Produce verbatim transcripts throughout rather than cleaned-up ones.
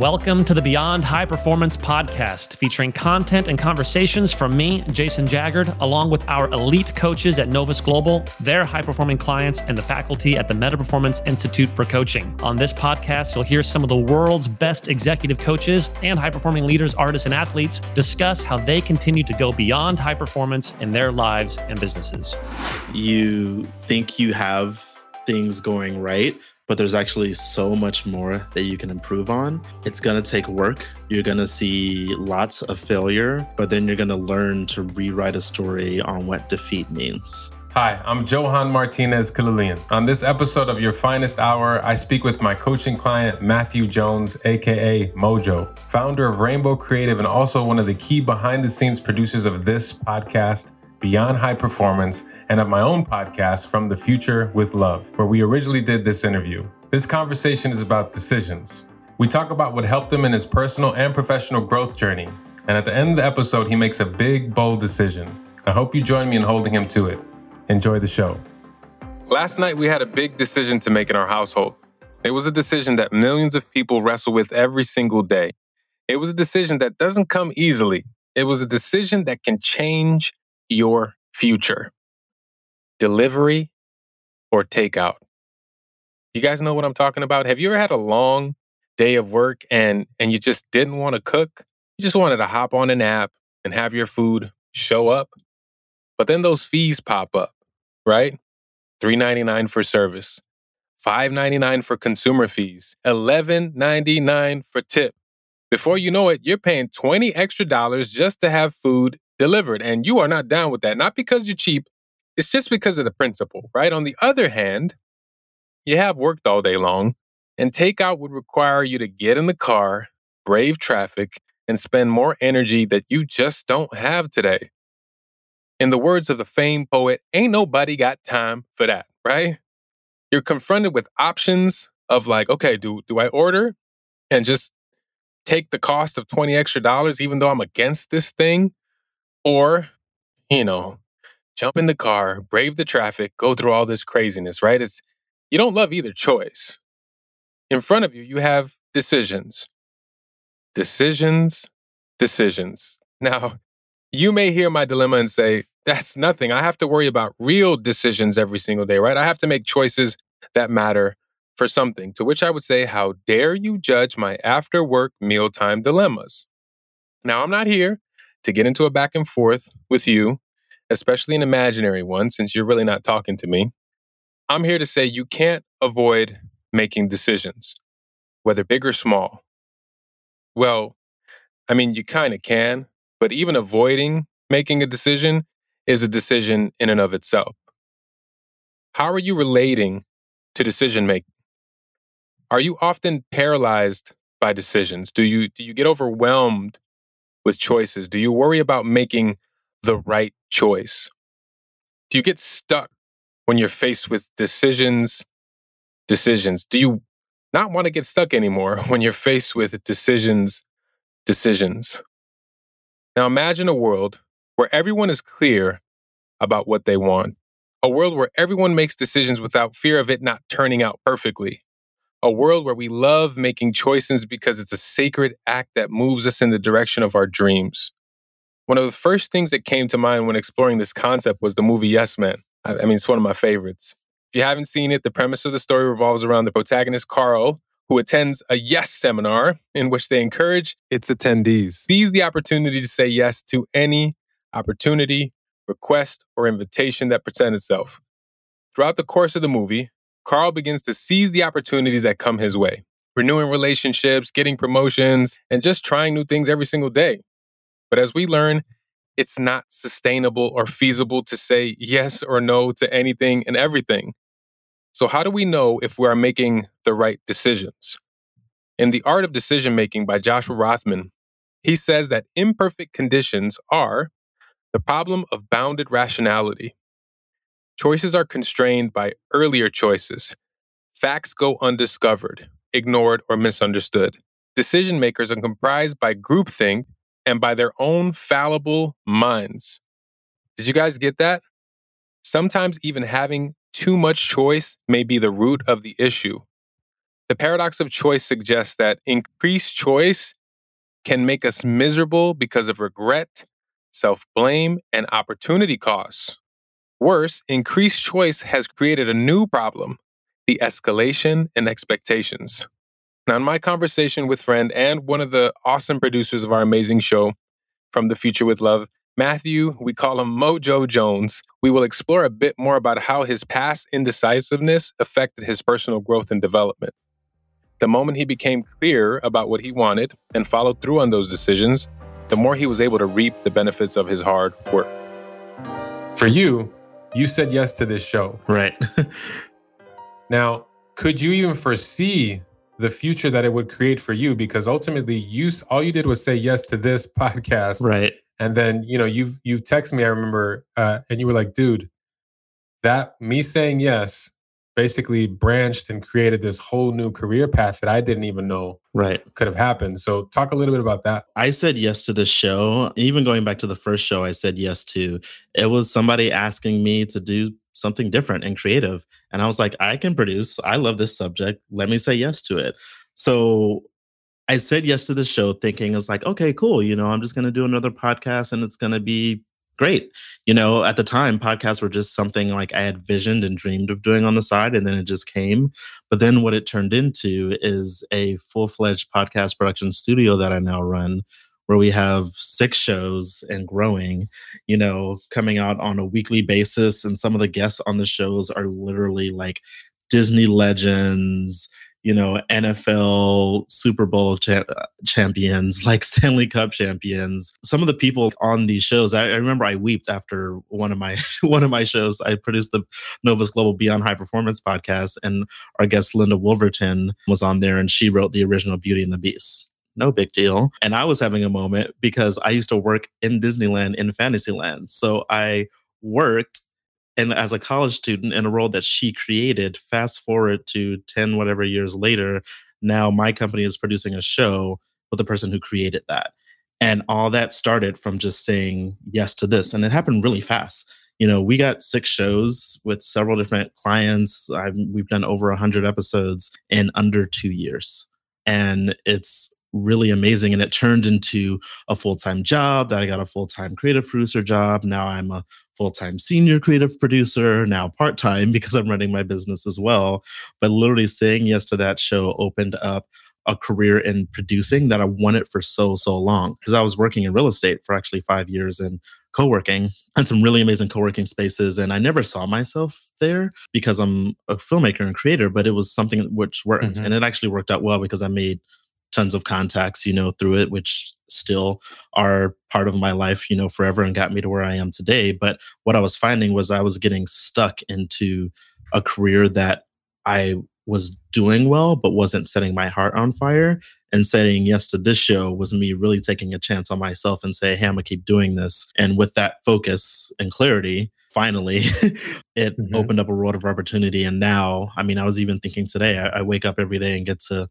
Welcome to the Beyond High Performance podcast, featuring content and conversations from me, Jason Jaggard, along with our elite coaches at Novus Global, their high-performing clients, and the faculty at the Meta Performance Institute for Coaching. On this podcast, you'll hear some of the world's best executive coaches and high-performing leaders, artists, and athletes discuss how they continue to go beyond high performance in their lives and businesses. You think you have things going right, but there's actually so much more that you can improve on. It's gonna take work. You're gonna see lots of failure, but then you're gonna learn to rewrite a story on what defeat means. Hi, I'm Johan Martinez Kalilian. On this episode of Your Finest Hour, I speak with my coaching client, Matthew Jones, A K A Mojo, founder of Rainbow Creative and also one of the key behind the scenes producers of this podcast, Beyond High Performance, and of my own podcast, From the Future with Love, where we originally did this interview. This conversation is about decisions. We talk about what helped him in his personal and professional growth journey. And at the end of the episode, he makes a big, bold decision. I hope you join me in holding him to it. Enjoy the show. Last night, we had a big decision to make in our household. It was a decision that millions of people wrestle with every single day. It was a decision that doesn't come easily. It was a decision that can change your future. Delivery or takeout. You guys know what I'm talking about? Have you ever had a long day of work and, and you just didn't want to cook? You just wanted to hop on an app and have your food show up. But then those fees pop up, right? three ninety-nine for service, five ninety-nine for consumer fees, eleven ninety-nine for tip. Before you know it, you're paying twenty extra dollars just to have food delivered. And you are not down with that. Not because you're cheap. It's just because of the principle, right? On the other hand, you have worked all day long, and takeout would require you to get in the car, brave traffic, and spend more energy that you just don't have today. In the words of the famed poet, ain't nobody got time for that, right? You're confronted with options of like, okay, do, do I order and just take the cost of twenty extra dollars, even though I'm against this thing? Or, you know, jump in the car, brave the traffic, go through all this craziness, right? It's, you don't love either choice. In front of you, you have decisions. Decisions, decisions. Now, you may hear my dilemma and say, that's nothing. I have to worry about real decisions every single day, right? I have to make choices that matter for something, to which I would say, how dare you judge my after-work mealtime dilemmas? Now, I'm not here to get into a back and forth with you, especially an imaginary one, since you're really not talking to me. I'm here to say you can't avoid making decisions, whether big or small. Well, I mean, you kind of can, but even avoiding making a decision is a decision in and of itself. How are you relating to decision-making? Are you often paralyzed by decisions? Do you, do you get overwhelmed with choices? Do you worry about making the right choice? Do you get stuck when you're faced with decisions, decisions? Do you not want to get stuck anymore when you're faced with decisions, decisions? Now imagine a world where everyone is clear about what they want. A world where everyone makes decisions without fear of it not turning out perfectly. A world where we love making choices because it's a sacred act that moves us in the direction of our dreams. One of the first things that came to mind when exploring this concept was the movie Yes Man. I, I mean, it's one of my favorites. If you haven't seen it, the premise of the story revolves around the protagonist, Carl, who attends a yes seminar in which they encourage its attendees. Seize the opportunity to say yes to any opportunity, request, or invitation that presents itself. Throughout the course of the movie, Carl begins to seize the opportunities that come his way, renewing relationships, getting promotions, and just trying new things every single day. But as we learn, it's not sustainable or feasible to say yes or no to anything and everything. So how do we know if we are making the right decisions? In The Art of Decision Making by Joshua Rothman, he says that imperfect conditions are the problem of bounded rationality. Choices are constrained by earlier choices. Facts go undiscovered, ignored, or misunderstood. Decision makers are comprised by groupthink and by their own fallible minds. Did you guys get that? Sometimes even having too much choice may be the root of the issue. The paradox of choice suggests that increased choice can make us miserable because of regret, self-blame, and opportunity costs. Worse, increased choice has created a new problem, the escalation in expectations. Now, in my conversation with friend and one of the awesome producers of our amazing show, From the Future with Love, Matthew, we call him Mojo Jones, we will explore a bit more about how his past indecisiveness affected his personal growth and development. The moment he became clear about what he wanted and followed through on those decisions, the more he was able to reap the benefits of his hard work. For you, you said yes to this show. Right. Now, could you even foresee the future that it would create for you? Because ultimately, you all you did was say yes to this podcast. Right. And then, you know, you've, you've texted me, I remember, uh, and you were like, dude, that me saying yes basically branched and created this whole new career path that I didn't even know right. could have happened. So talk a little bit about that. I said yes to this show. Even going back to the first show I said yes to, it was somebody asking me to do something different and creative. And I was like, I can produce. I love this subject. Let me say yes to it. So I said yes to the show thinking it's like, okay, cool. You know, I'm just going to do another podcast and it's going to be great. You know, at the time, podcasts were just something like I had visioned and dreamed of doing on the side, and then it just came. But then what it turned into is a full-fledged podcast production studio that I now run, where we have six shows and growing, you know, coming out on a weekly basis. And some of the guests on the shows are literally like Disney legends, you know, N F L Super Bowl cha- champions, like Stanley Cup champions. Some of the people on these shows, I, I remember I weeped after one of my one of my shows. I produced the Novus Global Beyond High Performance podcast, and our guest Linda Wolverton was on there, and she wrote the original Beauty and the Beast. No big deal. And I was having a moment because I used to work in Disneyland in Fantasyland. So I worked and as a college student in a role that she created. Fast forward to ten whatever years later, now my company is producing a show with the person who created that. And all that started from just saying yes to this. And it happened really fast. You know, we got six shows with several different clients. I've, we've done over one hundred episodes in under two years. And it's really amazing. And it turned into a full-time job. That I got a full-time creative producer job. Now I'm a full-time senior creative producer, now part-time because I'm running my business as well. But literally saying yes to that show opened up a career in producing that I wanted for so, so long. Because I was working in real estate for actually five years in co-working and some really amazing co-working spaces. And I never saw myself there because I'm a filmmaker and creator, but it was something which worked. Mm-hmm. And it actually worked out well because I made tons of contacts, you know, through it, which still are part of my life, you know, forever and got me to where I am today. But what I was finding was I was getting stuck into a career that I was doing well, but wasn't setting my heart on fire. And saying yes to this show was me really taking a chance on myself and say, hey, I'm gonna keep doing this. And with that focus and clarity, finally, it mm-hmm. opened up a world of opportunity. And now, I mean, I was even thinking today, I, I wake up every day and get to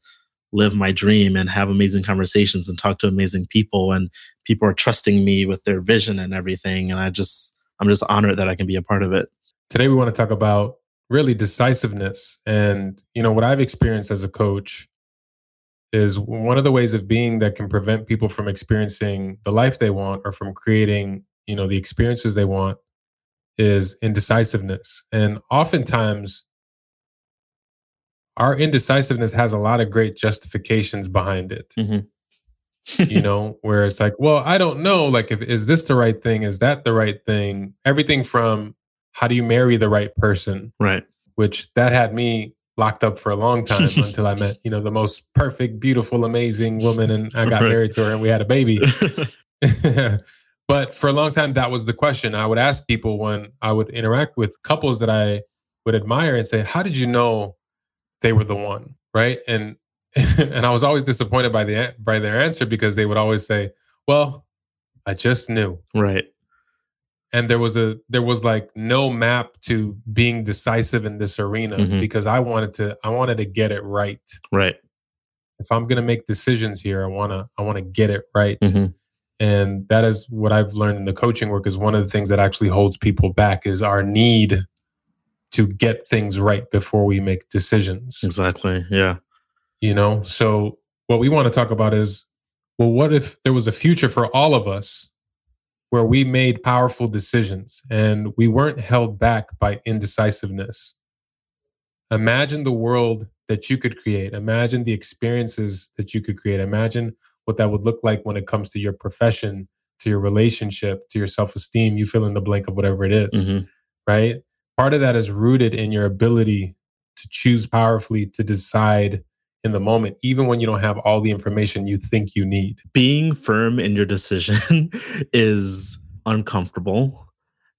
live my dream and have amazing conversations and talk to amazing people, and people are trusting me with their vision and everything. And I just, I'm just honored that I can be a part of it. Today, we want to talk about really decisiveness. And, you know, what I've experienced as a coach is one of the ways of being that can prevent people from experiencing the life they want or from creating, you know, the experiences they want is indecisiveness. And oftentimes, our indecisiveness has a lot of great justifications behind it, mm-hmm. you know, where it's like, well, I don't know, like, if is this the right thing? Is that the right thing? Everything from how do you marry the right person? Right. Which that had me locked up for a long time until I met, you know, the most perfect, beautiful, amazing woman. And I got right. married to her and we had a baby. But for a long time, that was the question I would ask people when I would interact with couples that I would admire and say, how did you know they were the one, right? And and I was always disappointed by the by their answer because they would always say, "Well, I just knew." Right. And there was a there was like no map to being decisive in this arena mm-hmm. because I wanted to I wanted to get it right. Right. If I'm going to make decisions here, I want to I want to get it right. Mm-hmm. And that is what I've learned in the coaching work is one of the things that actually holds people back is our need to get things right before we make decisions. Exactly. Yeah. you know? So what we want to talk about is, well, what if there was a future for all of us where we made powerful decisions and we weren't held back by indecisiveness? Imagine the world that you could create. Imagine the experiences that you could create. Imagine what that would look like when it comes to your profession, to your relationship, to your self-esteem. You fill in the blank of whatever it is, mm-hmm. right? Part of that is rooted in your ability to choose powerfully, to decide in the moment, even when you don't have all the information you think you need. Being firm in your decision is uncomfortable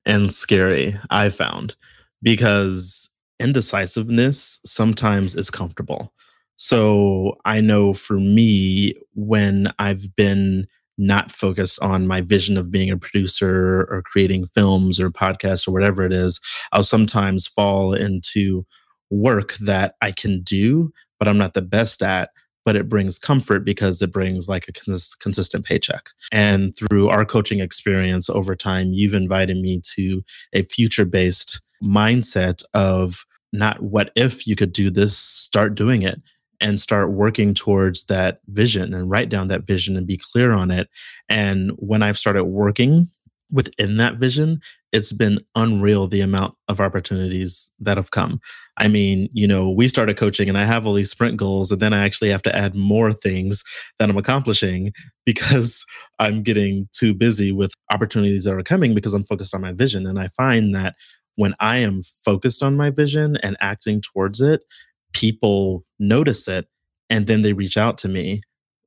and scary, I found, because indecisiveness sometimes is comfortable. So I know for me, when I've been not focused on my vision of being a producer or creating films or podcasts or whatever it is, I'll sometimes fall into work that I can do, but I'm not the best at, but it brings comfort because it brings like a cons- consistent paycheck. And through our coaching experience over time, you've invited me to a future-based mindset of not what if you could do this, start doing it and start working towards that vision and write down that vision and be clear on it. And when I've started working within that vision, it's been unreal the amount of opportunities that have come. I mean, you know, we started coaching and I have all these sprint goals, and then I actually have to add more things that I'm accomplishing because I'm getting too busy with opportunities that are coming because I'm focused on my vision. And I find that when I am focused on my vision and acting towards it, people notice it and then they reach out to me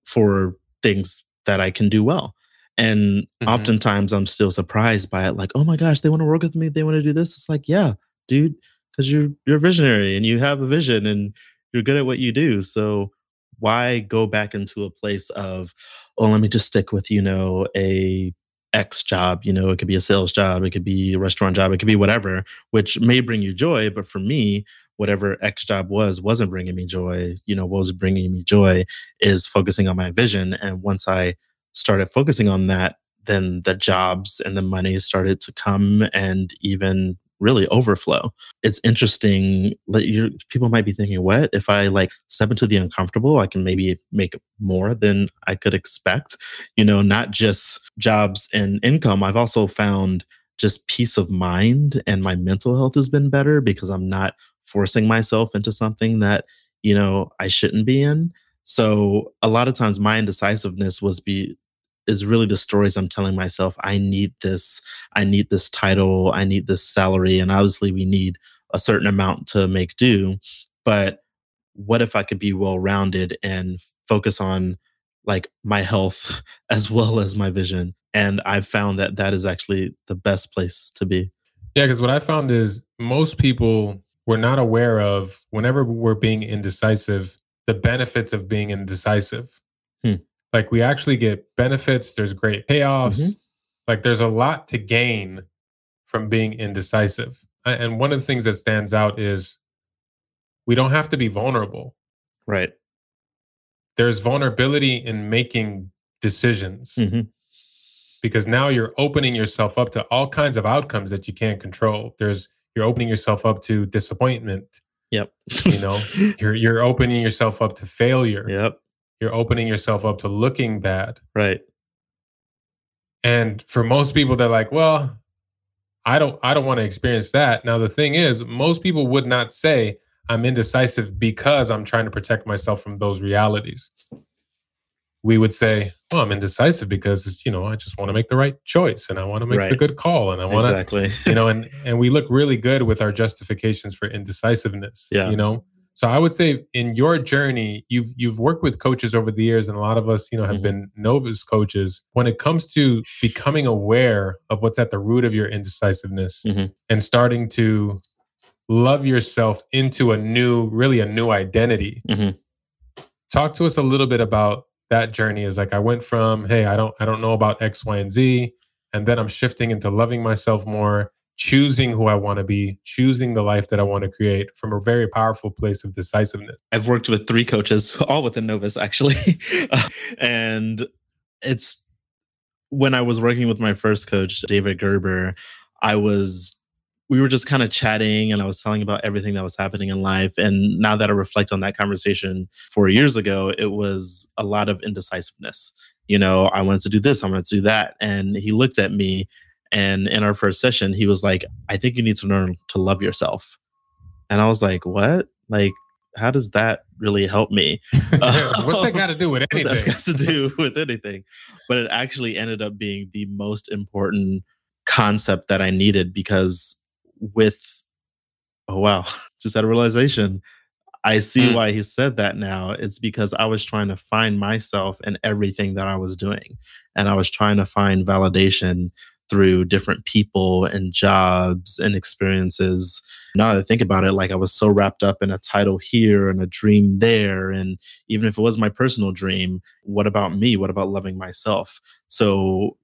for things that I can do well. And mm-hmm. oftentimes I'm still surprised by it. Like, oh my gosh, they want to work with me. They want to do this. It's like, yeah, dude, because you're, you're a visionary and you have a vision and you're good at what you do. So why go back into a place of, oh, let me just stick with, you know, a X job, you know, it could be a sales job, it could be a restaurant job, it could be whatever, which may bring you joy. But for me, whatever X job was, wasn't bringing me joy. You know, what was bringing me joy is focusing on my vision. And once I started focusing on that, then the jobs and the money started to come and even really overflow. It's interesting. Like, you, people might be thinking, what if I like step into the uncomfortable, I can maybe make more than I could expect, you know, not just jobs and income. I've also found just peace of mind and my mental health has been better because I'm not forcing myself into something that, you know, I shouldn't be in. So a lot of times my indecisiveness was be is really the stories I'm telling myself. I need this. I need this title. I need this salary. And obviously we need a certain amount to make do. But what if I could be well-rounded and focus on like my health as well as my vision? And I've found that that is actually the best place to be. Yeah, because what I found is most people were not aware of whenever we're being indecisive, the benefits of being indecisive. Hmm. Like we actually get benefits. There's great payoffs. Mm-hmm. Like there's a lot to gain from being indecisive. And one of the things that stands out is we don't have to be vulnerable. Right. There's vulnerability in making decisions mm-hmm. because now you're opening yourself up to all kinds of outcomes that you can't control. There's you're opening yourself up to disappointment. Yep. You know, you're you're opening yourself up to failure. Yep. You're opening yourself up to looking bad. Right. And for most people, they're like, well, I don't I don't want to experience that. Now, the thing is, most people would not say I'm indecisive because I'm trying to protect myself from those realities. We would say, well, I'm indecisive because, it's, you know, I just want to make the right choice and I want to make right. the good call. And I want to, exactly. you know, and, and we look really good with our justifications for indecisiveness, yeah. you know? So I would say in your journey, you've you've worked with coaches over the years, and a lot of us, you know, have mm-hmm. been novice coaches. When it comes to becoming aware of what's at the root of your indecisiveness mm-hmm. and starting to love yourself into a new, really a new identity, mm-hmm. talk to us a little bit about that journey. Is like I went from, hey, I don't I don't know about X, Y, and Z, and then I'm shifting into loving myself more. Choosing who I want to be, choosing the life that I want to create from a very powerful place of decisiveness. I've worked with three coaches, all within Novus actually. And it's when I was working with my first coach, David Gerber, I was we were just kind of chatting and I was telling about everything that was happening in life. And now that I reflect on that conversation four years ago, it was a lot of indecisiveness. You know, I wanted to do this, I wanted to do that. And he looked at me and in our first session, he was like, I think you need to learn to love yourself. And I was like, what? Like, how does that really help me? Yeah, what's that got to do with anything? That's got to do with anything. But it actually ended up being the most important concept that I needed because with, oh wow, just had a realization. I see why he said that now. It's because I was trying to find myself in everything that I was doing. And I was trying to find validation through different people and jobs and experiences. Now that I think about it, like I was so wrapped up in a title here and a dream there. And even if it was my personal dream, what about me? What about loving myself? So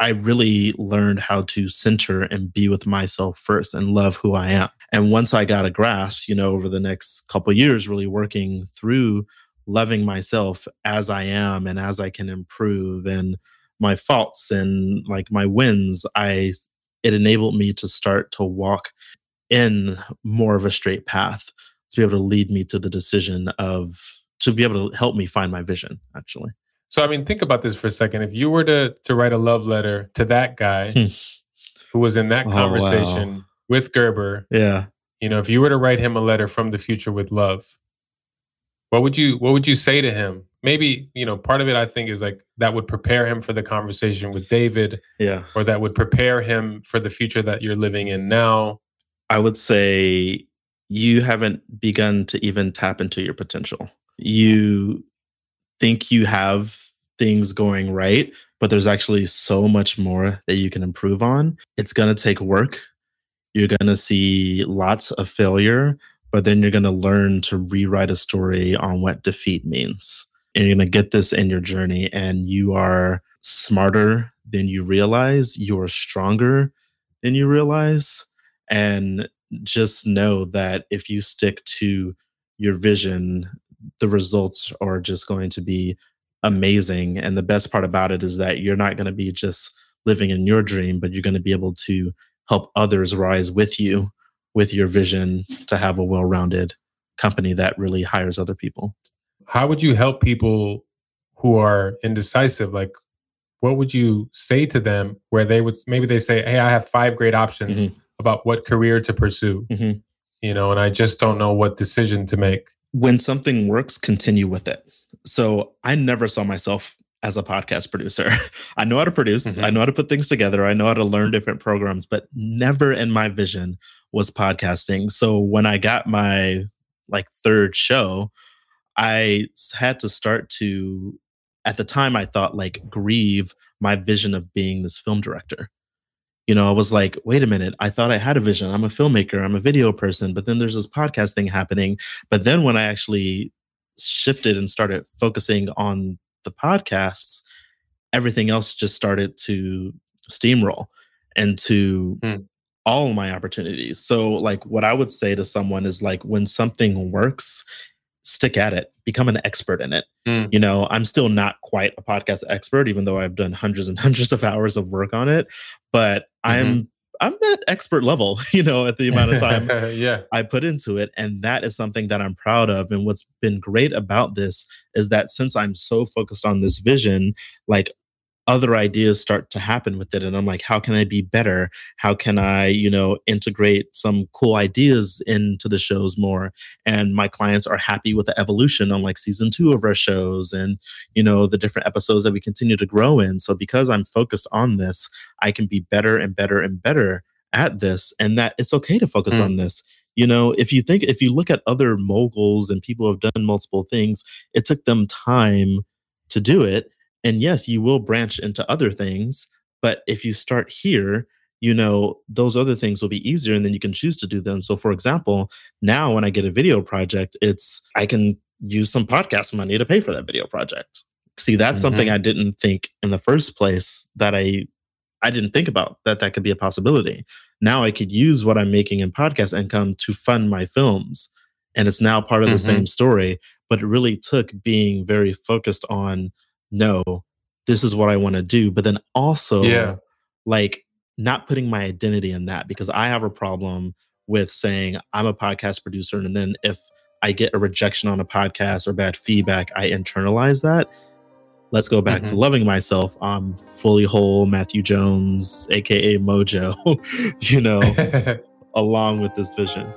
I really learned how to center and be with myself first and love who I am. And once I got a grasp, you know, over the next couple of years, really working through loving myself as I am and as I can improve and my faults and like my wins, I it enabled me to start to walk in more of a straight path to be able to lead me to the decision of, to be able to help me find my vision, actually. So, I mean, think about this for a second. If you were to to write a love letter to that guy who was in that conversation oh, wow. with Gerber, yeah, you know, if you were to write him a letter from the future with love, what would you what would you say to him? Maybe, you know, part of it I think is like that would prepare him for the conversation with David, yeah, or that would prepare him for the future that you're living in now. I would say you haven't begun to even tap into your potential. You think you have things going right, but there's actually so much more that you can improve on. It's going to take work. You're going to see lots of failure, but then you're going to learn to rewrite a story on what defeat means. And you're going to get this in your journey, and you are smarter than you realize. You're stronger than you realize. And just know that if you stick to your vision, the results are just going to be amazing. And the best part about it is that you're not going to be just living in your dream, but you're going to be able to help others rise with you, with your vision to have a well-rounded company that really hires other people. How would you help people who are indecisive? Like, what would you say to them where they would, maybe they say, hey, I have five great options mm-hmm. about what career to pursue, mm-hmm. you know, and I just don't know what decision to make. When something works, continue with it. So I never saw myself as a podcast producer. I know how to produce. Mm-hmm. I know how to put things together. I know how to learn different programs, but never in my vision was podcasting. So when I got my like third show, I had to start to, at the time I thought like grieve my vision of being this film director. You know, I was like, wait a minute, I thought I had a vision. I'm a filmmaker, I'm a video person, but then there's this podcast thing happening. But then when I actually shifted and started focusing on the podcasts, everything else just started to steamroll into mm. all of my opportunities. So like what I would say to someone is like, when something works, stick at it, become an expert in it. Mm. You know, I'm still not quite a podcast expert, even though I've done hundreds and hundreds of hours of work on it, but mm-hmm. I'm I'm at expert level, you know, at the amount of time yeah. I put into it. And that is something that I'm proud of. And what's been great about this is that since I'm so focused on this vision, like other ideas start to happen with it. And I'm like, how can I be better? How can I, you know, integrate some cool ideas into the shows more? And my clients are happy with the evolution on like season two of our shows and, you know, the different episodes that we continue to grow in. So because I'm focused on this, I can be better and better and better at this, and that it's okay to focus mm. on this. You know, if you think, if you look at other moguls and people who have done multiple things, it took them time to do it. And yes, you will branch into other things, but if you start here, you know, those other things will be easier and then you can choose to do them. So for example, now when I get a video project, it's, I can use some podcast money to pay for that video project. See, that's mm-hmm. something I didn't think in the first place that I, I didn't think about that that could be a possibility. Now I could use what I'm making in podcast income to fund my films. And it's now part of mm-hmm. the same story, but it really took being very focused on no, this is what I want to do. But then also yeah. like not putting my identity in that, because I have a problem with saying I'm a podcast producer. And then if I get a rejection on a podcast or bad feedback, I internalize that. Let's go back mm-hmm. to loving myself. I'm fully whole Matthew Jones, A K A Mojo, you know, along with this vision.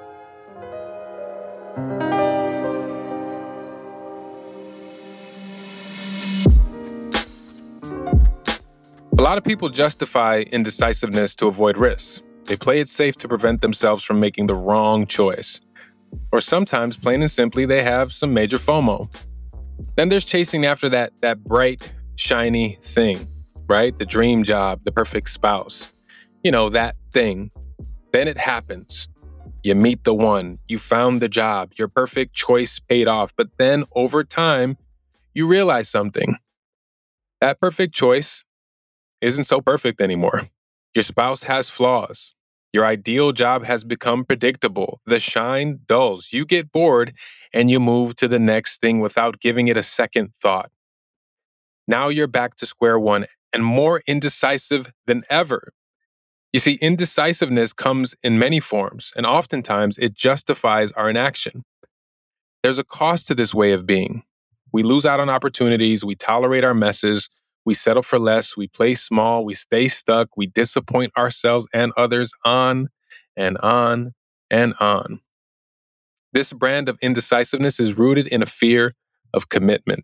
A lot of people justify indecisiveness to avoid risks. They play it safe to prevent themselves from making the wrong choice. Or sometimes, plain and simply, they have some major FOMO. Then there's chasing after that, that bright, shiny thing, right? The dream job, the perfect spouse, you know, that thing. Then it happens. You meet the one, you found the job, your perfect choice paid off. But then over time, you realize something. That perfect choice isn't so perfect anymore. Your spouse has flaws. Your ideal job has become predictable. The shine dulls. You get bored and you move to the next thing without giving it a second thought. Now you're back to square one and more indecisive than ever. You see, indecisiveness comes in many forms, and oftentimes it justifies our inaction. There's a cost to this way of being. We lose out on opportunities. We tolerate our messes. We settle for less, we play small, we stay stuck, we disappoint ourselves and others on and on and on. This brand of indecisiveness is rooted in a fear of commitment.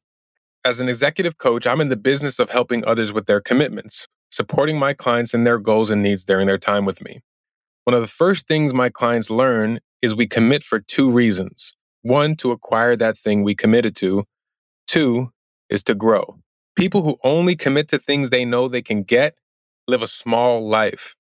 As an executive coach, I'm in the business of helping others with their commitments, supporting my clients in their goals and needs during their time with me. One of the first things my clients learn is we commit for two reasons. One, to acquire that thing we committed to. Two, is to grow. People who only commit to things they know they can get live a small life.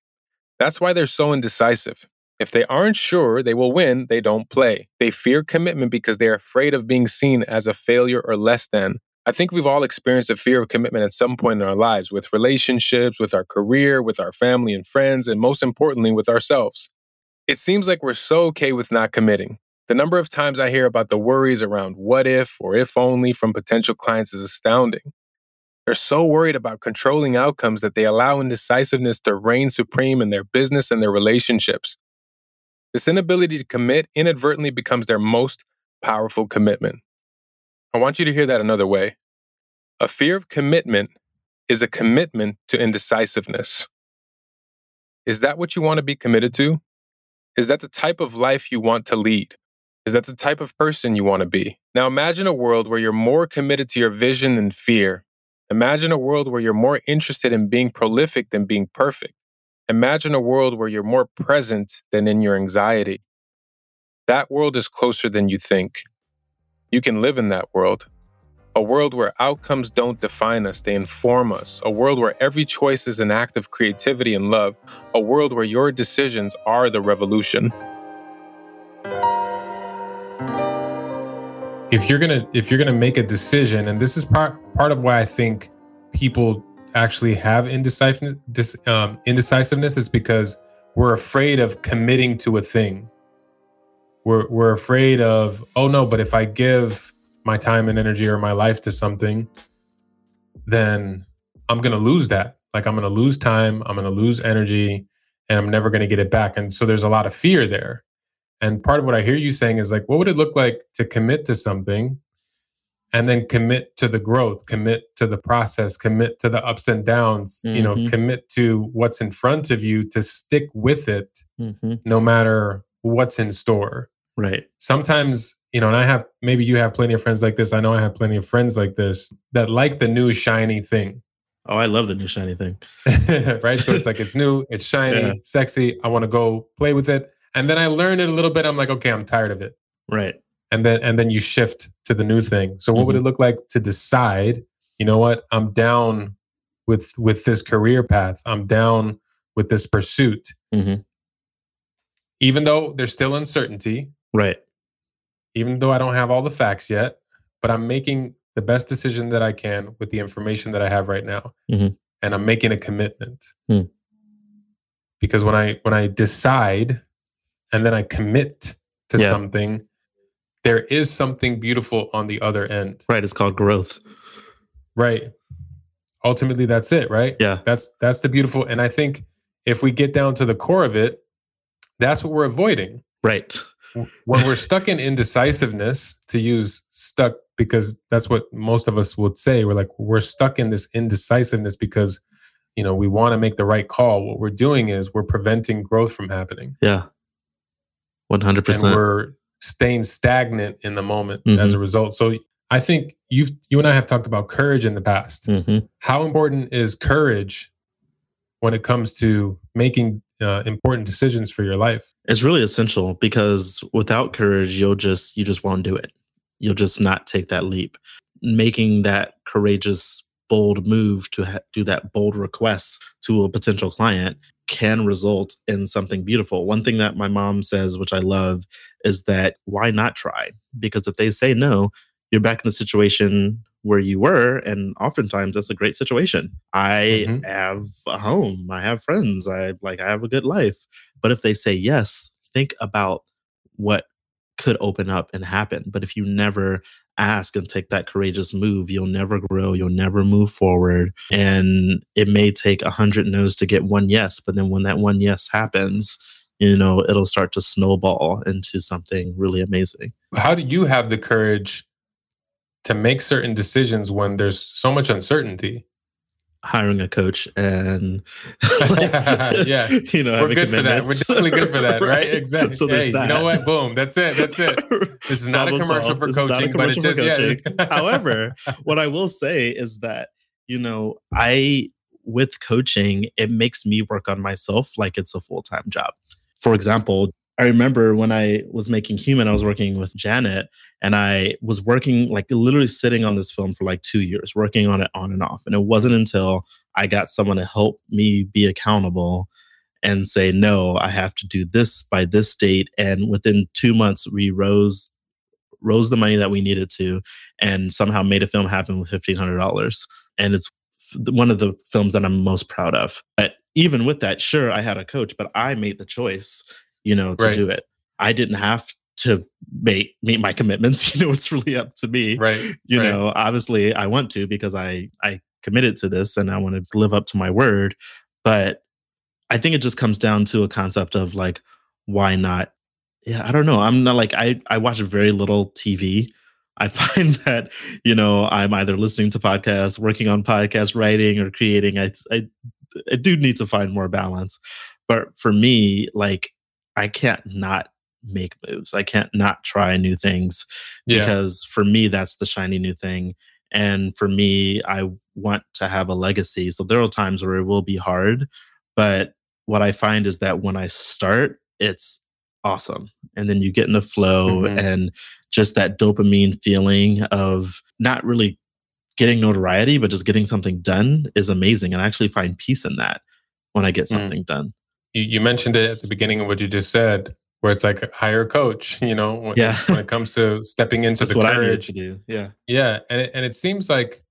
That's why they're so indecisive. If they aren't sure they will win, they don't play. They fear commitment because they're afraid of being seen as a failure or less than. I think we've all experienced a fear of commitment at some point in our lives, with relationships, with our career, with our family and friends, and most importantly, with ourselves. It seems like we're so okay with not committing. The number of times I hear about the worries around what if or if only from potential clients is astounding. They're so worried about controlling outcomes that they allow indecisiveness to reign supreme in their business and their relationships. This inability to commit inadvertently becomes their most powerful commitment. I want you to hear that another way. A fear of commitment is a commitment to indecisiveness. Is that what you want to be committed to? Is that the type of life you want to lead? Is that the type of person you want to be? Now imagine a world where you're more committed to your vision than fear. Imagine a world where you're more interested in being prolific than being perfect. Imagine a world where you're more present than in your anxiety. That world is closer than you think. You can live in that world. A world where outcomes don't define us, they inform us. A world where every choice is an act of creativity and love. A world where your decisions are the revolution. If you're gonna if you're gonna make a decision, and this is part part of why I think people actually have indecisiveness, um, indecisiveness is because we're afraid of committing to a thing. We're we're afraid of, oh no, but if I give my time and energy or my life to something, then I'm gonna lose that. Like I'm gonna lose time, I'm gonna lose energy, and I'm never gonna get it back. And so there's a lot of fear there. And part of what I hear you saying is like, what would it look like to commit to something and then commit to the growth, commit to the process, commit to the ups and downs, mm-hmm. you know, commit to what's in front of you to stick with it mm-hmm. no matter what's in store. Right. Sometimes, you know, and I have, maybe you have plenty of friends like this. I know I have plenty of friends like this that like the new shiny thing. Oh, I love the new shiny thing. Right. So it's like, it's new, it's shiny, yeah. sexy. I want to go play with it. And then I learn it a little bit. I'm like, okay, I'm tired of it. Right. And then and then you shift to the new thing. So what mm-hmm. would it look like to decide, you know what, I'm down with with this career path. I'm down with this pursuit. Mm-hmm. Even though there's still uncertainty. Right. Even though I don't have all the facts yet, but I'm making the best decision that I can with the information that I have right now. Mm-hmm. And I'm making a commitment. Mm. Because when I when I decide... and then I commit to yeah. something, there is something beautiful on the other end. Right. It's called growth. Right. Ultimately, that's it, right? Yeah. That's that's the beautiful. And I think if we get down to the core of it, that's what we're avoiding. Right. When we're stuck in indecisiveness, to use stuck, because that's what most of us would say. We're like, we're stuck in this indecisiveness because, you know, we want to make the right call. What we're doing is we're preventing growth from happening. Yeah. one hundred percent. And we're staying stagnant in the moment mm-hmm. as a result. So I think you've, you and I have talked about courage in the past. Mm-hmm. How important is courage when it comes to making uh, important decisions for your life? It's really essential, because without courage, you'll just, you just won't do it. You'll just not take that leap. Making that courageous, bold move to ha- do that bold request to a potential client can result in something beautiful. One thing that my mom says, which I love, is that why not try? Because if they say no, you're back in the situation where you were. And oftentimes that's a great situation. I mm-hmm. have a home. I have friends. I like, I have a good life. But if they say yes, think about what could open up and happen. But if you never ask and take that courageous move, you'll never grow. You'll never move forward. And it may take a hundred no's to get one yes. But then when that one yes happens, you know, it'll start to snowball into something really amazing. How do you have the courage to make certain decisions when there's so much uncertainty? Hiring a coach and like, yeah, you know, we're good for that. We're definitely good for that, right? right? Exactly. So there's hey, that. You know what? Boom. That's it. That's it. This is not a commercial for coaching, but it just yeah. However, what I will say is that, you know, I with coaching, it makes me work on myself like it's a full-time job. For example, I remember when I was making Human, I was working with Janet, and I was working, like literally sitting on this film for like two years, working on it on and off. And it wasn't until I got someone to help me be accountable and say, no, I have to do this by this date. And within two months, we rose, rose the money that we needed to and somehow made a film happen with fifteen hundred dollars. And it's one of the films that I'm most proud of. But even with that, sure, I had a coach, but I made the choice, you know, to right. do it. I didn't have to make, meet my commitments. You know, it's really up to me. Right. You right. know, obviously I want to, because I, I committed to this and I want to live up to my word. But I think it just comes down to a concept of like, why not? Yeah, I don't know. I'm not like, I, I watch very little T V. I find that, you know, I'm either listening to podcasts, working on podcasts, writing or creating. I, I, I do need to find more balance. But for me, like, I can't not make moves. I can't not try new things because yeah. for me, that's the shiny new thing. And for me, I want to have a legacy. So there are times where it will be hard, but what I find is that when I start, it's awesome. And then you get in the flow mm-hmm. and just that dopamine feeling of not really getting notoriety, but just getting something done is amazing. And I actually find peace in that when I get something mm. done. You mentioned it at the beginning of what you just said, where it's like hire a coach, you know, when, yeah. when it comes to stepping into the courage. That's what I needed to do. Yeah. Yeah. And it, and it seems like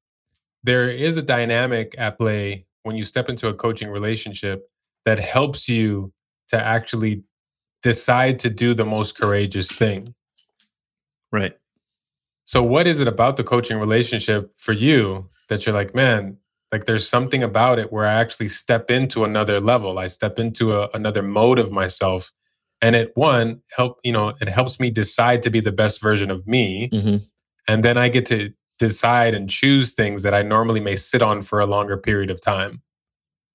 there is a dynamic at play when you step into a coaching relationship that helps you to actually decide to do the most courageous thing. Right. So what is it about the coaching relationship for you that you're like, man, like there's something about it where I actually step into another level. I step into a, another mode of myself, and it one help, you know, it helps me decide to be the best version of me. Mm-hmm. And then I get to decide and choose things that I normally may sit on for a longer period of time.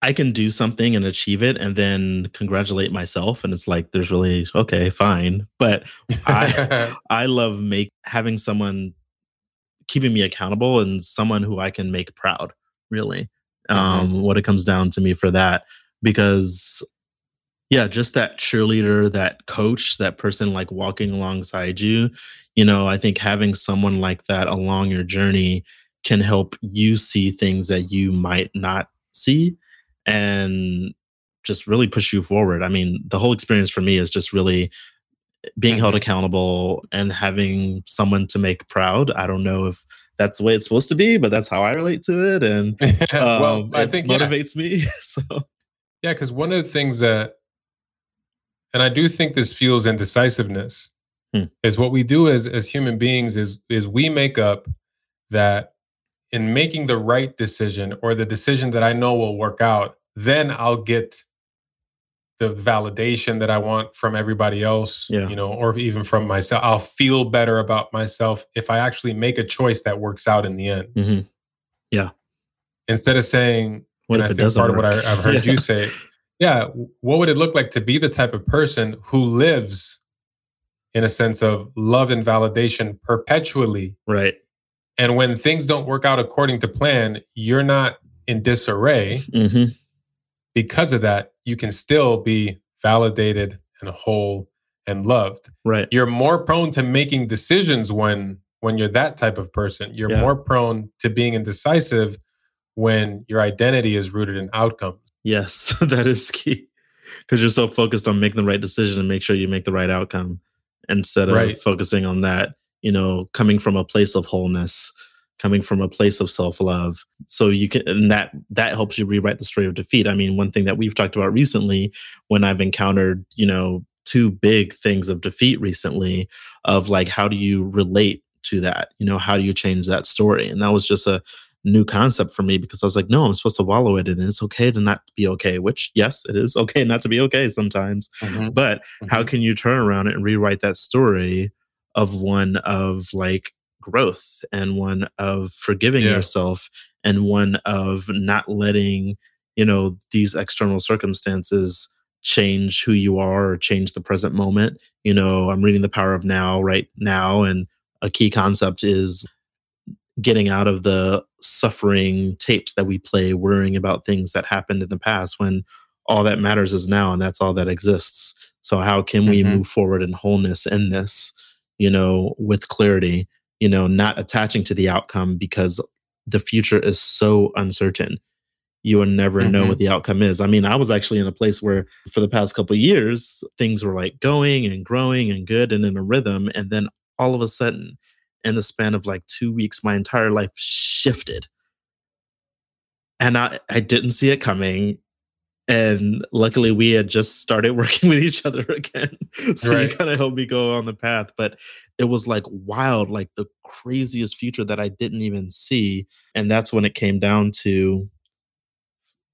I can do something and achieve it and then congratulate myself. And it's like, there's really, okay, fine. But I, I love make having someone keeping me accountable and someone who I can make proud. Really, um, mm-hmm. what it comes down to me for that, because yeah, just that cheerleader, that coach, that person like walking alongside you, you know, I think having someone like that along your journey can help you see things that you might not see and just really push you forward. I mean, the whole experience for me is just really being mm-hmm. held accountable and having someone to make proud. I don't know if that's the way it's supposed to be, but that's how I relate to it. And um, well, I think it motivates yeah. me. So, yeah, because one of the things that, and I do think this fuels indecisiveness, hmm. is what we do as, as human beings is, is we make up that in making the right decision or the decision that I know will work out, then I'll get the validation that I want from everybody else, yeah. you know, or even from myself. I'll feel better about myself if I actually make a choice that works out in the end. Mm-hmm. Yeah. Instead of saying, what if I it think part work? Of what I, I've heard yeah. you say, yeah, what would it look like to be the type of person who lives in a sense of love and validation perpetually? Right. And when things don't work out according to plan, you're not in disarray. Mm-hmm. Because of that, you can still be validated and whole and loved. Right. You're more prone to making decisions when when you're that type of person. You're yeah. more prone to being indecisive when your identity is rooted in outcome. Yes, that is key. Because you're so focused on making the right decision and make sure you make the right outcome instead of right. focusing on that, you know, coming from a place of wholeness, coming from a place of self-love. So you can, and that, that helps you rewrite the story of defeat. I mean, one thing that we've talked about recently, when I've encountered, you know, two big things of defeat recently, of like, how do you relate to that? You know, how do you change that story? And that was just a new concept for me, because I was like, no, I'm supposed to wallow in it, and it's okay to not be okay, which yes, it is okay not to be okay sometimes. Mm-hmm. But mm-hmm. how can you turn around and rewrite that story of one of like, growth, and one of forgiving yeah. yourself, and one of not letting, you know, these external circumstances change who you are or change the present moment. You know, I'm reading The Power of Now right now, and a key concept is getting out of the suffering tapes that we play, worrying about things that happened in the past, when all that matters is now, and that's all that exists. So how can mm-hmm. we move forward in wholeness in this, you know, with clarity? You know, not attaching to the outcome, because the future is so uncertain. You will never mm-hmm. know what the outcome is. I mean, I was actually in a place where for the past couple of years, things were like going and growing and good and in a rhythm. And then all of a sudden, in the span of like two weeks, my entire life shifted. And I, I didn't see it coming. And luckily, we had just started working with each other again. So right. you kind of helped me go on the path. But it was like wild, like the craziest future that I didn't even see. And that's when it came down to,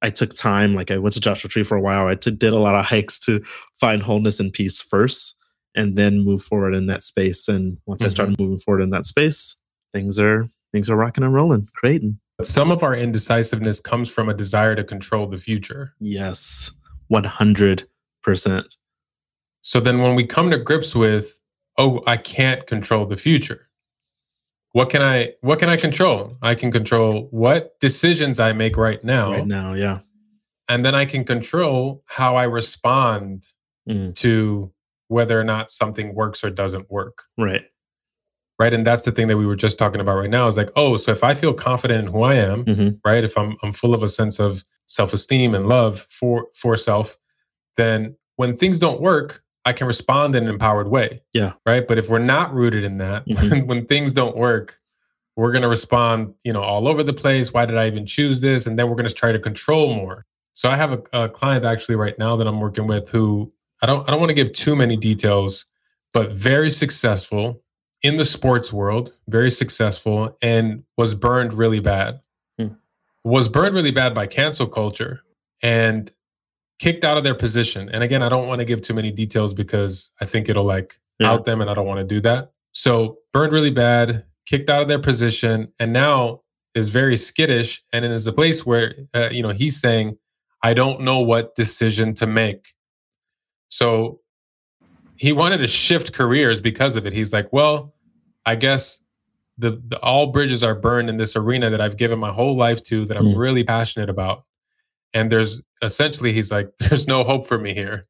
I took time. Like I went to Joshua Tree for a while. I took, did a lot of hikes to find wholeness and peace first, and then move forward in that space. And once mm-hmm. I started moving forward in that space, things are things are rocking and rolling, creating. Some of our indecisiveness comes from a desire to control the future. Yes, one hundred percent. So then when we come to grips with, oh, I can't control the future. What can I what can I control? I can control what decisions I make right now. Right now, yeah. And then I can control how I respond mm. to whether or not something works or doesn't work. Right. Right. And that's the thing that we were just talking about right now is like, oh, so if I feel confident in who I am, mm-hmm. right, if I'm I'm full of a sense of self-esteem and love for, for self, then when things don't work, I can respond in an empowered way. Yeah. Right. But if we're not rooted in that, mm-hmm. when, when things don't work, we're going to respond, you know, all over the place. Why did I even choose this? And then we're going to try to control more. So I have a, a client actually right now that I'm working with who I don't, I don't want to give too many details, but very successful. In the sports world, very successful, and was burned really bad. Hmm. Was burned really bad by cancel culture and kicked out of their position. And again, I don't want to give too many details because I think it'll like yeah. out them, and I don't want to do that. So burned really bad, kicked out of their position, and now is very skittish. And it is a place where, uh, you know, he's saying, I don't know what decision to make. So he wanted to shift careers because of it. He's like, well, I guess the, the all bridges are burned in this arena that I've given my whole life to, that I'm mm. really passionate about. And there's essentially, he's like, there's no hope for me here.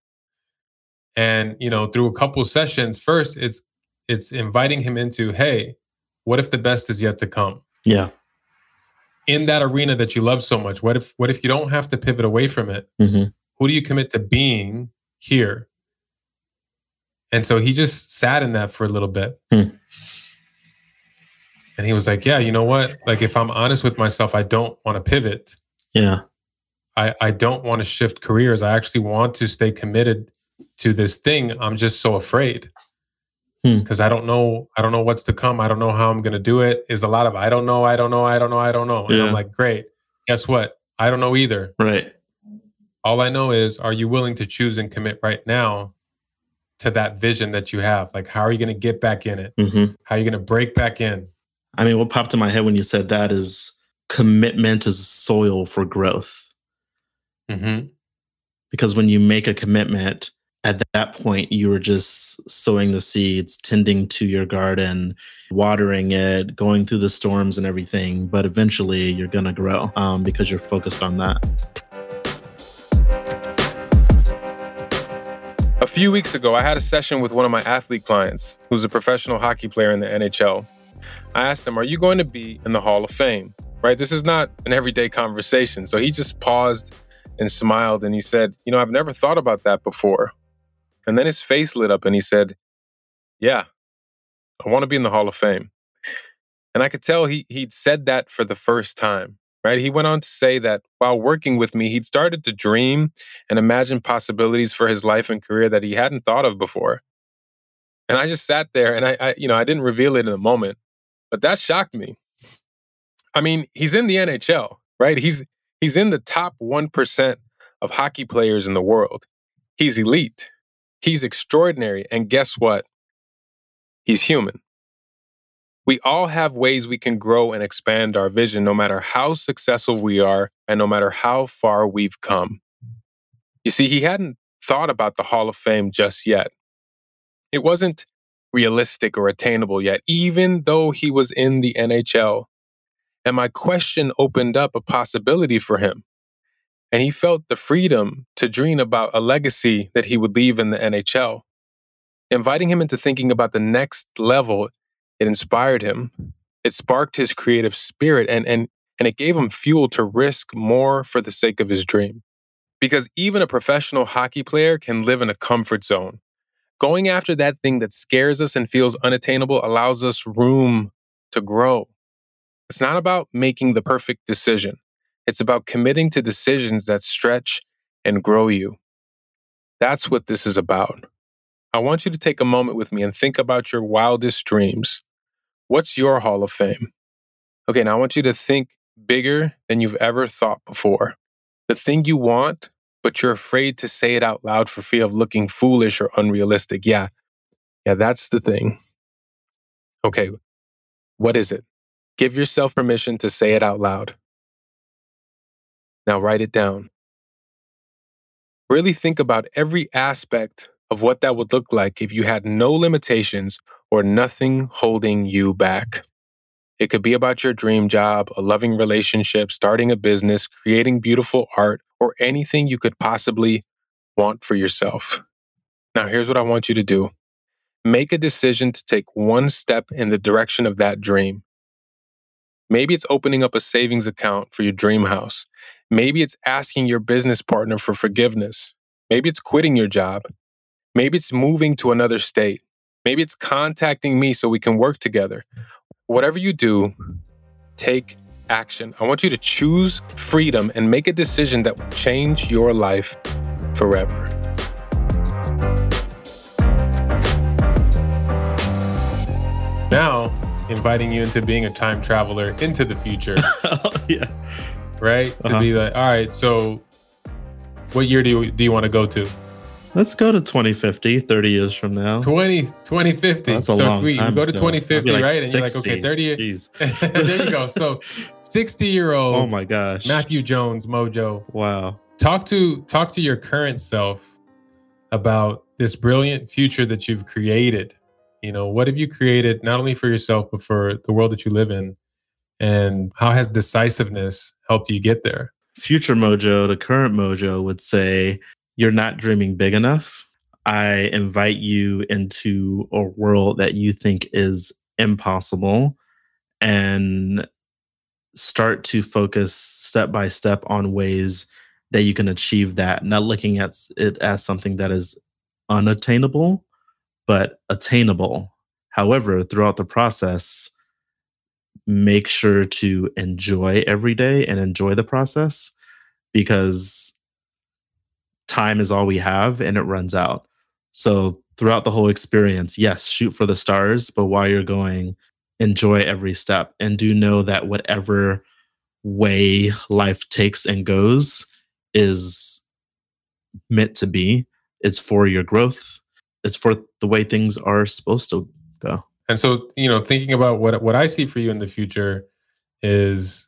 And, you know, through a couple sessions, first it's, it's inviting him into, hey, what if the best is yet to come? Yeah. In that arena that you love so much, what if, what if you don't have to pivot away from it? Mm-hmm. Who do you commit to being here? And so he just sat in that for a little bit. Hmm. And he was like, yeah, you know what? Like, if I'm honest with myself, I don't want to pivot. Yeah. I, I don't want to shift careers. I actually want to stay committed to this thing. I'm just so afraid because hmm. I don't know. I don't know what's to come. I don't know how I'm going to do it. Is a lot of, I don't know. I don't know. I don't know. I don't know. And yeah. I'm like, great. Guess what? I don't know either. Right. All I know is, are you willing to choose and commit right now to that vision that you have? Like, how are you going to get back in it? Mm-hmm. How are you going to break back in? I mean, what popped in my head when you said that is commitment is soil for growth. Mm-hmm. Because when you make a commitment, at that point, you are just sowing the seeds, tending to your garden, watering it, going through the storms and everything. But eventually, you're going to grow um, because you're focused on that. A few weeks ago, I had a session with one of my athlete clients, who's a professional hockey player in the N H L. I asked him, are you going to be in the Hall of Fame? Right? This is not an everyday conversation. So he just paused and smiled and he said, you know, I've never thought about that before. And then his face lit up and he said, yeah, I want to be in the Hall of Fame. And I could tell he, he'd said that for the first time. Right? He went on to say that while working with me, he'd started to dream and imagine possibilities for his life and career that he hadn't thought of before. And I just sat there and I, I you know, I didn't reveal it in the moment, but that shocked me. I mean, he's in the N H L, right? He's he's in the top one percent of hockey players in the world. He's elite. He's extraordinary. And guess what? He's human. We all have ways we can grow and expand our vision, no matter how successful we are and no matter how far we've come. You see, he hadn't thought about the Hall of Fame just yet. It wasn't realistic or attainable yet, even though he was in the N H L. And my question opened up a possibility for him. And he felt the freedom to dream about a legacy that he would leave in the N H L, inviting him into thinking about the next level. It inspired him. It sparked his creative spirit and, and, and it gave him fuel to risk more for the sake of his dream. Because even a professional hockey player can live in a comfort zone. Going after that thing that scares us and feels unattainable allows us room to grow. It's not about making the perfect decision. It's about committing to decisions that stretch and grow you. That's what this is about. I want you to take a moment with me and think about your wildest dreams. What's your Hall of Fame? Okay, now I want you to think bigger than you've ever thought before. The thing you want, but you're afraid to say it out loud for fear of looking foolish or unrealistic. Yeah, yeah, that's the thing. Okay, what is it? Give yourself permission to say it out loud. Now write it down. Really think about every aspect of what that would look like if you had no limitations or nothing holding you back. It could be about your dream job, a loving relationship, starting a business, creating beautiful art, or anything you could possibly want for yourself. Now, here's what I want you to do. Make a decision to take one step in the direction of that dream. Maybe it's opening up a savings account for your dream house. Maybe it's asking your business partner for forgiveness. Maybe it's quitting your job. Maybe it's moving to another state. Maybe it's contacting me so we can work together. Whatever you do, take action. I want you to choose freedom and make a decision that will change your life forever. Now, inviting you into being a time traveler into the future. Oh, yeah. Right? Uh-huh. To be like, all right, so what year do you, do you want to go to? Let's go to twenty fifty, thirty years from now. twenty, twenty fifty. That's a so long if we, time. So we go to twenty fifty, like right? sixty, and you're like, okay, thirty years. There you go. So sixty-year-old. Oh my gosh. Matthew Jones, Mojo. Wow. Talk to talk to your current self about this brilliant future that you've created. You know, what have you created not only for yourself, but for the world that you live in? And how has decisiveness helped you get there? Future Mojo to current Mojo would say, you're not dreaming big enough. I invite you into a world that you think is impossible and start to focus step by step on ways that you can achieve that, not looking at it as something that is unattainable, but attainable. However, throughout the process, make sure to enjoy every day and enjoy the process because time is all we have and it runs out. So throughout the whole experience, yes, shoot for the stars, but while you're going, enjoy every step and do know that whatever way life takes and goes is meant to be. It's for your growth. It's for the way things are supposed to go. And so, you know, thinking about what what I see for you in the future is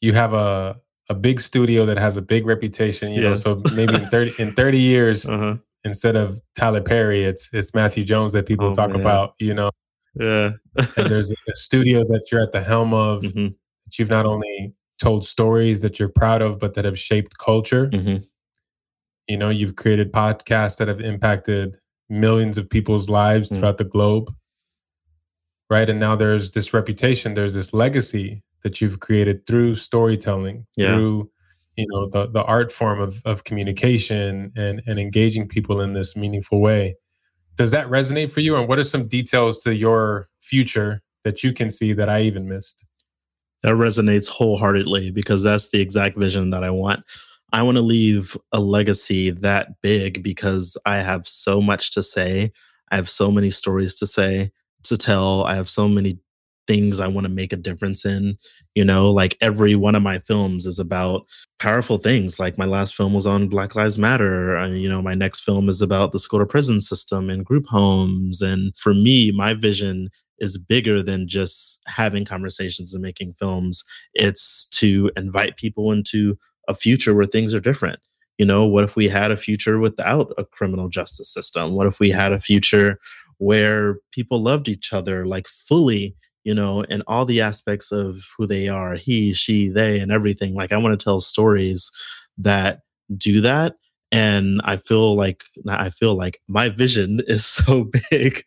you have a a big studio that has a big reputation, you yeah. know, so maybe in thirty, in thirty years, uh-huh. instead of Tyler Perry, it's it's Matthew Jones that people oh, talk man. about, you know. Yeah. And there's a studio that you're at the helm of, mm-hmm. that you've not only told stories that you're proud of, but that have shaped culture. Mm-hmm. You know, you've created podcasts that have impacted millions of people's lives mm-hmm. throughout the globe, right? And now there's this reputation, there's this legacy that you've created through storytelling, yeah. through, you know, the, the art form of, of communication and, and engaging people in this meaningful way. Does that resonate for you? And what are some details to your future that you can see that I even missed? That resonates wholeheartedly because that's the exact vision that I want. I want to leave a legacy that big because I have so much to say. I have so many stories to say, to tell. I have so many things I want to make a difference in. You know, like every one of my films is about powerful things. Like my last film was on Black Lives Matter. And, you know, my next film is about the school to prison system and group homes. And for me, my vision is bigger than just having conversations and making films. It's to invite people into a future where things are different. You know, what if we had a future without a criminal justice system? What if we had a future where people loved each other, like fully, you know, in all the aspects of who they are, he, she, they, and everything. Like I want to tell stories that do that. And I feel like, I feel like my vision is so big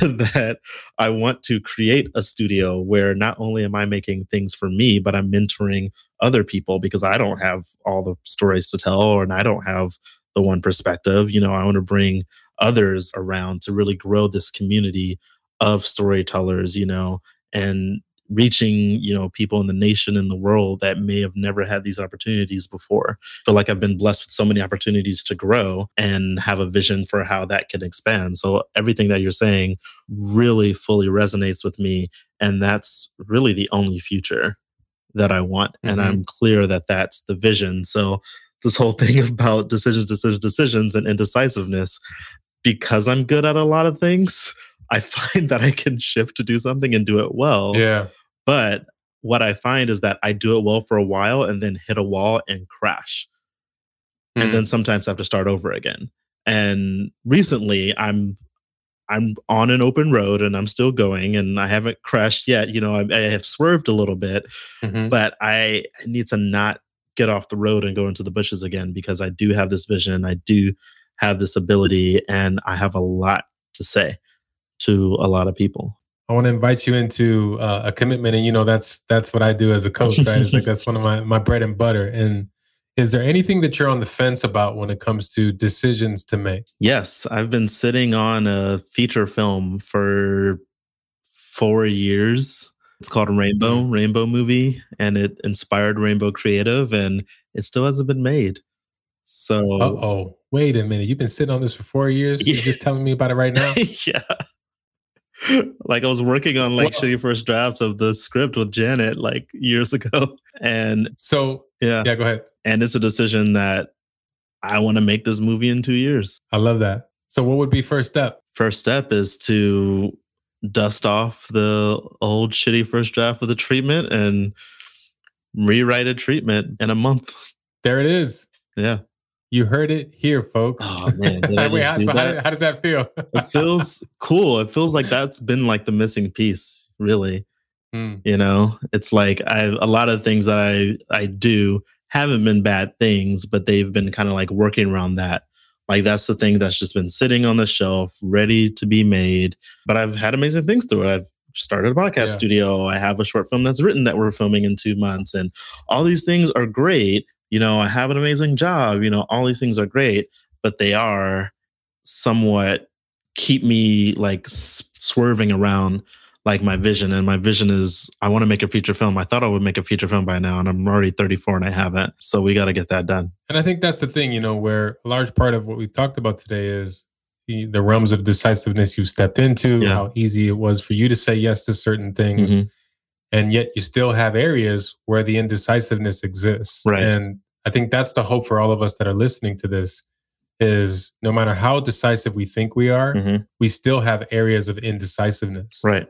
that I want to create a studio where not only am I making things for me, but I'm mentoring other people because I don't have all the stories to tell and I don't have the one perspective. You know, I want to bring others around to really grow this community of storytellers, you know, and reaching, you know, people in the nation and the world that may have never had these opportunities before. I feel like I've been blessed with so many opportunities to grow and have a vision for how that can expand. So everything that you're saying really fully resonates with me. And that's really the only future that I want. Mm-hmm. And I'm clear that that's the vision. So this whole thing about decisions, decisions, decisions and indecisiveness, because I'm good at a lot of things, I find that I can shift to do something and do it well. Yeah. But what I find is that I do it well for a while and then hit a wall and crash. Mm. And then sometimes I have to start over again. And recently I'm I'm on an open road and I'm still going and I haven't crashed yet. You know, I, I have swerved a little bit, mm-hmm. but I need to not get off the road and go into the bushes again because I do have this vision. I do have this ability and I have a lot to say to a lot of people. I want to invite you into uh, a commitment. And, you know, that's that's what I do as a coach, right? It's like that's one of my, my bread and butter. And is there anything that you're on the fence about when it comes to decisions to make? Yes. I've been sitting on a feature film for four years. It's called Rainbow, Rainbow Movie. And it inspired Rainbow Creative. And it still hasn't been made. So... Uh-oh. Wait a minute. You've been sitting on this for four years? Yeah. You're just telling me about it right now? Yeah. Like I was working on like shitty first drafts of the script with Janet like years ago. And so, yeah, yeah, go ahead. And it's a decision that I want to make this movie in two years. I love that. So what would be first step? First step is to dust off the old shitty first draft of the treatment and rewrite a treatment in a month. There it is. Yeah. You heard it here, folks. Oh, man, Wait, how, do so how, how does that feel? It feels cool. It feels like that's been like the missing piece, really. Mm. You know, it's like I a lot of things that I, I do haven't been bad things, but they've been kind of like working around that. Like that's the thing that's just been sitting on the shelf, ready to be made. But I've had amazing things through it. I've started a podcast yeah. studio. I have a short film that's written that we're filming in two months. And all these things are great. You know, I have an amazing job, you know, all these things are great, but they are somewhat keep me like s- swerving around like my vision. And my vision is I want to make a feature film. I thought I would make a feature film by now and I'm already thirty-four and I haven't. So we got to get that done. And I think that's the thing, you know, where a large part of what we've talked about today is the, the realms of decisiveness you've stepped into, yeah. how easy it was for you to say yes to certain things. Mm-hmm. And yet you still have areas where the indecisiveness exists. Right. And I think that's the hope for all of us that are listening to this, is no matter how decisive we think we are, mm-hmm. we still have areas of indecisiveness. Right.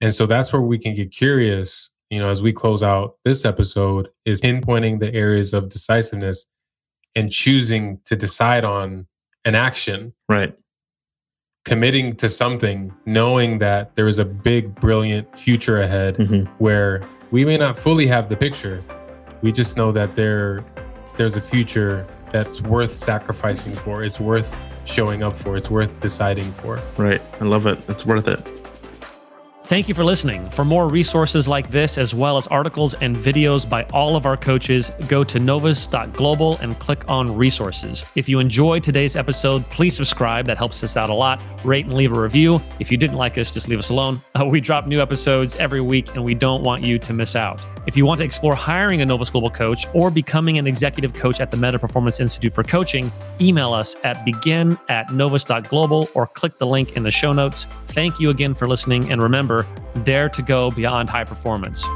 And so that's where we can get curious, you know, as we close out this episode, is pinpointing the areas of decisiveness and choosing to decide on an action. Right. Committing to something, knowing that there is a big, brilliant future ahead mm-hmm. where we may not fully have the picture. We just know that there, there's a future that's worth sacrificing for. It's worth showing up for. It's worth deciding for. Right. I love it. It's worth it. Thank you for listening. For more resources like this, as well as articles and videos by all of our coaches, go to novus dot global and click on resources. If you enjoyed today's episode, please subscribe. That helps us out a lot. Rate and leave a review. If you didn't like us, just leave us alone. Uh, we drop new episodes every week, and we don't want you to miss out. If you want to explore hiring a Novus Global coach or becoming an executive coach at the Meta Performance Institute for Coaching, email us at begin at novus dot global or click the link in the show notes. Thank you again for listening, and remember, dare to go beyond high performance.